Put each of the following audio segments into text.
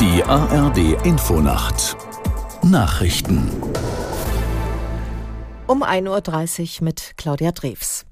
Die ARD-Infonacht. Nachrichten. Um 1.30 Uhr mit Claudia Drews.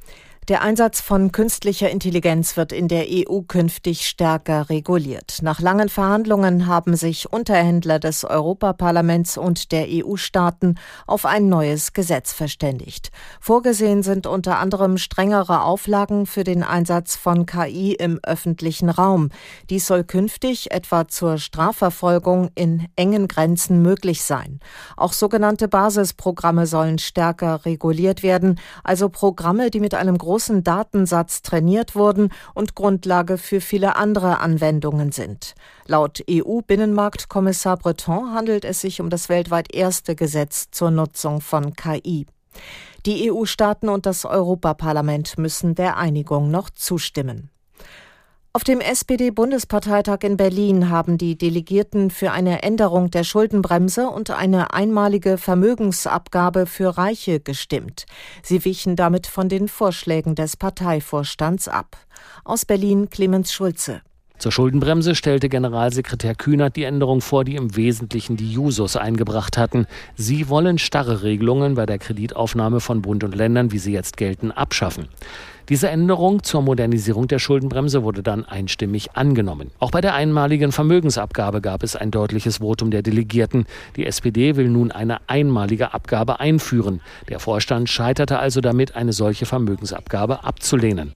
Der Einsatz von künstlicher Intelligenz wird in der EU künftig stärker reguliert. Nach langen Verhandlungen haben sich Unterhändler des Europaparlaments und der EU-Staaten auf ein neues Gesetz verständigt. Vorgesehen sind unter anderem strengere Auflagen für den Einsatz von KI im öffentlichen Raum. Dies soll künftig etwa zur Strafverfolgung in engen Grenzen möglich sein. Auch sogenannte Basisprogramme sollen stärker reguliert werden, also Programme, die mit einem großen Datensatz trainiert wurden und Grundlage für viele andere Anwendungen sind. Laut EU-Binnenmarktkommissar Breton handelt es sich um das weltweit erste Gesetz zur Nutzung von KI. Die EU-Staaten und das Europaparlament müssen der Einigung noch zustimmen. Auf dem SPD-Bundesparteitag in Berlin haben die Delegierten für eine Änderung der Schuldenbremse und eine einmalige Vermögensabgabe für Reiche gestimmt. Sie wichen damit von den Vorschlägen des Parteivorstands ab. Aus Berlin Clemens Schulze. Zur Schuldenbremse stellte Generalsekretär Kühnert die Änderung vor, die im Wesentlichen die Jusos eingebracht hatten. Sie wollen starre Regelungen bei der Kreditaufnahme von Bund und Ländern, wie sie jetzt gelten, abschaffen. Diese Änderung zur Modernisierung der Schuldenbremse wurde dann einstimmig angenommen. Auch bei der einmaligen Vermögensabgabe gab es ein deutliches Votum der Delegierten. Die SPD will nun eine einmalige Abgabe einführen. Der Vorstand scheiterte also damit, eine solche Vermögensabgabe abzulehnen.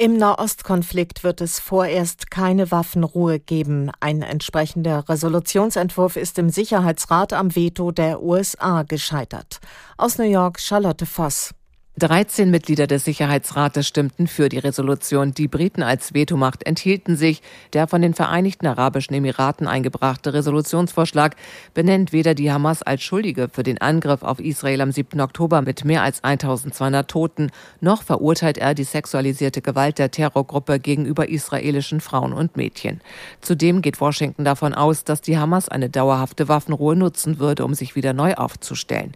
Im Nahostkonflikt wird es vorerst keine Waffenruhe geben. Ein entsprechender Resolutionsentwurf ist im Sicherheitsrat am Veto der USA gescheitert. Aus New York, Charlotte Voss. 13 Mitglieder des Sicherheitsrates stimmten für die Resolution. Die Briten als Vetomacht enthielten sich. Der von den Vereinigten Arabischen Emiraten eingebrachte Resolutionsvorschlag benennt weder die Hamas als Schuldige für den Angriff auf Israel am 7. Oktober mit mehr als 1200 Toten, noch verurteilt er die sexualisierte Gewalt der Terrorgruppe gegenüber israelischen Frauen und Mädchen. Zudem geht Washington davon aus, dass die Hamas eine dauerhafte Waffenruhe nutzen würde, um sich wieder neu aufzustellen.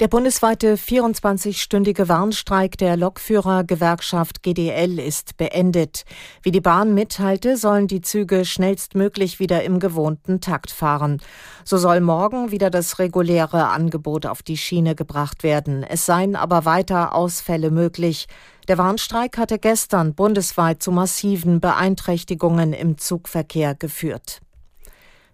Der bundesweite 24-stündige Warnstreik der Lokführergewerkschaft GDL ist beendet. Wie die Bahn mitteilte, sollen die Züge schnellstmöglich wieder im gewohnten Takt fahren. So soll morgen wieder das reguläre Angebot auf die Schiene gebracht werden. Es seien aber weiter Ausfälle möglich. Der Warnstreik hatte gestern bundesweit zu massiven Beeinträchtigungen im Zugverkehr geführt.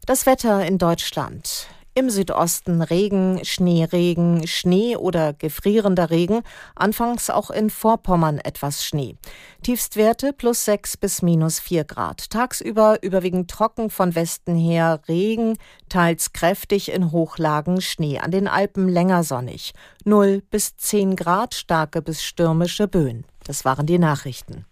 Das Wetter in Deutschland. Im Südosten Regen, Schnee oder gefrierender Regen, anfangs auch in Vorpommern etwas Schnee. Tiefstwerte +6 bis -4 Grad. Tagsüber überwiegend trocken, von Westen her Regen, teils kräftig in Hochlagen Schnee, an den Alpen länger sonnig. 0 bis 10 Grad, starke bis stürmische Böen. Das waren die Nachrichten.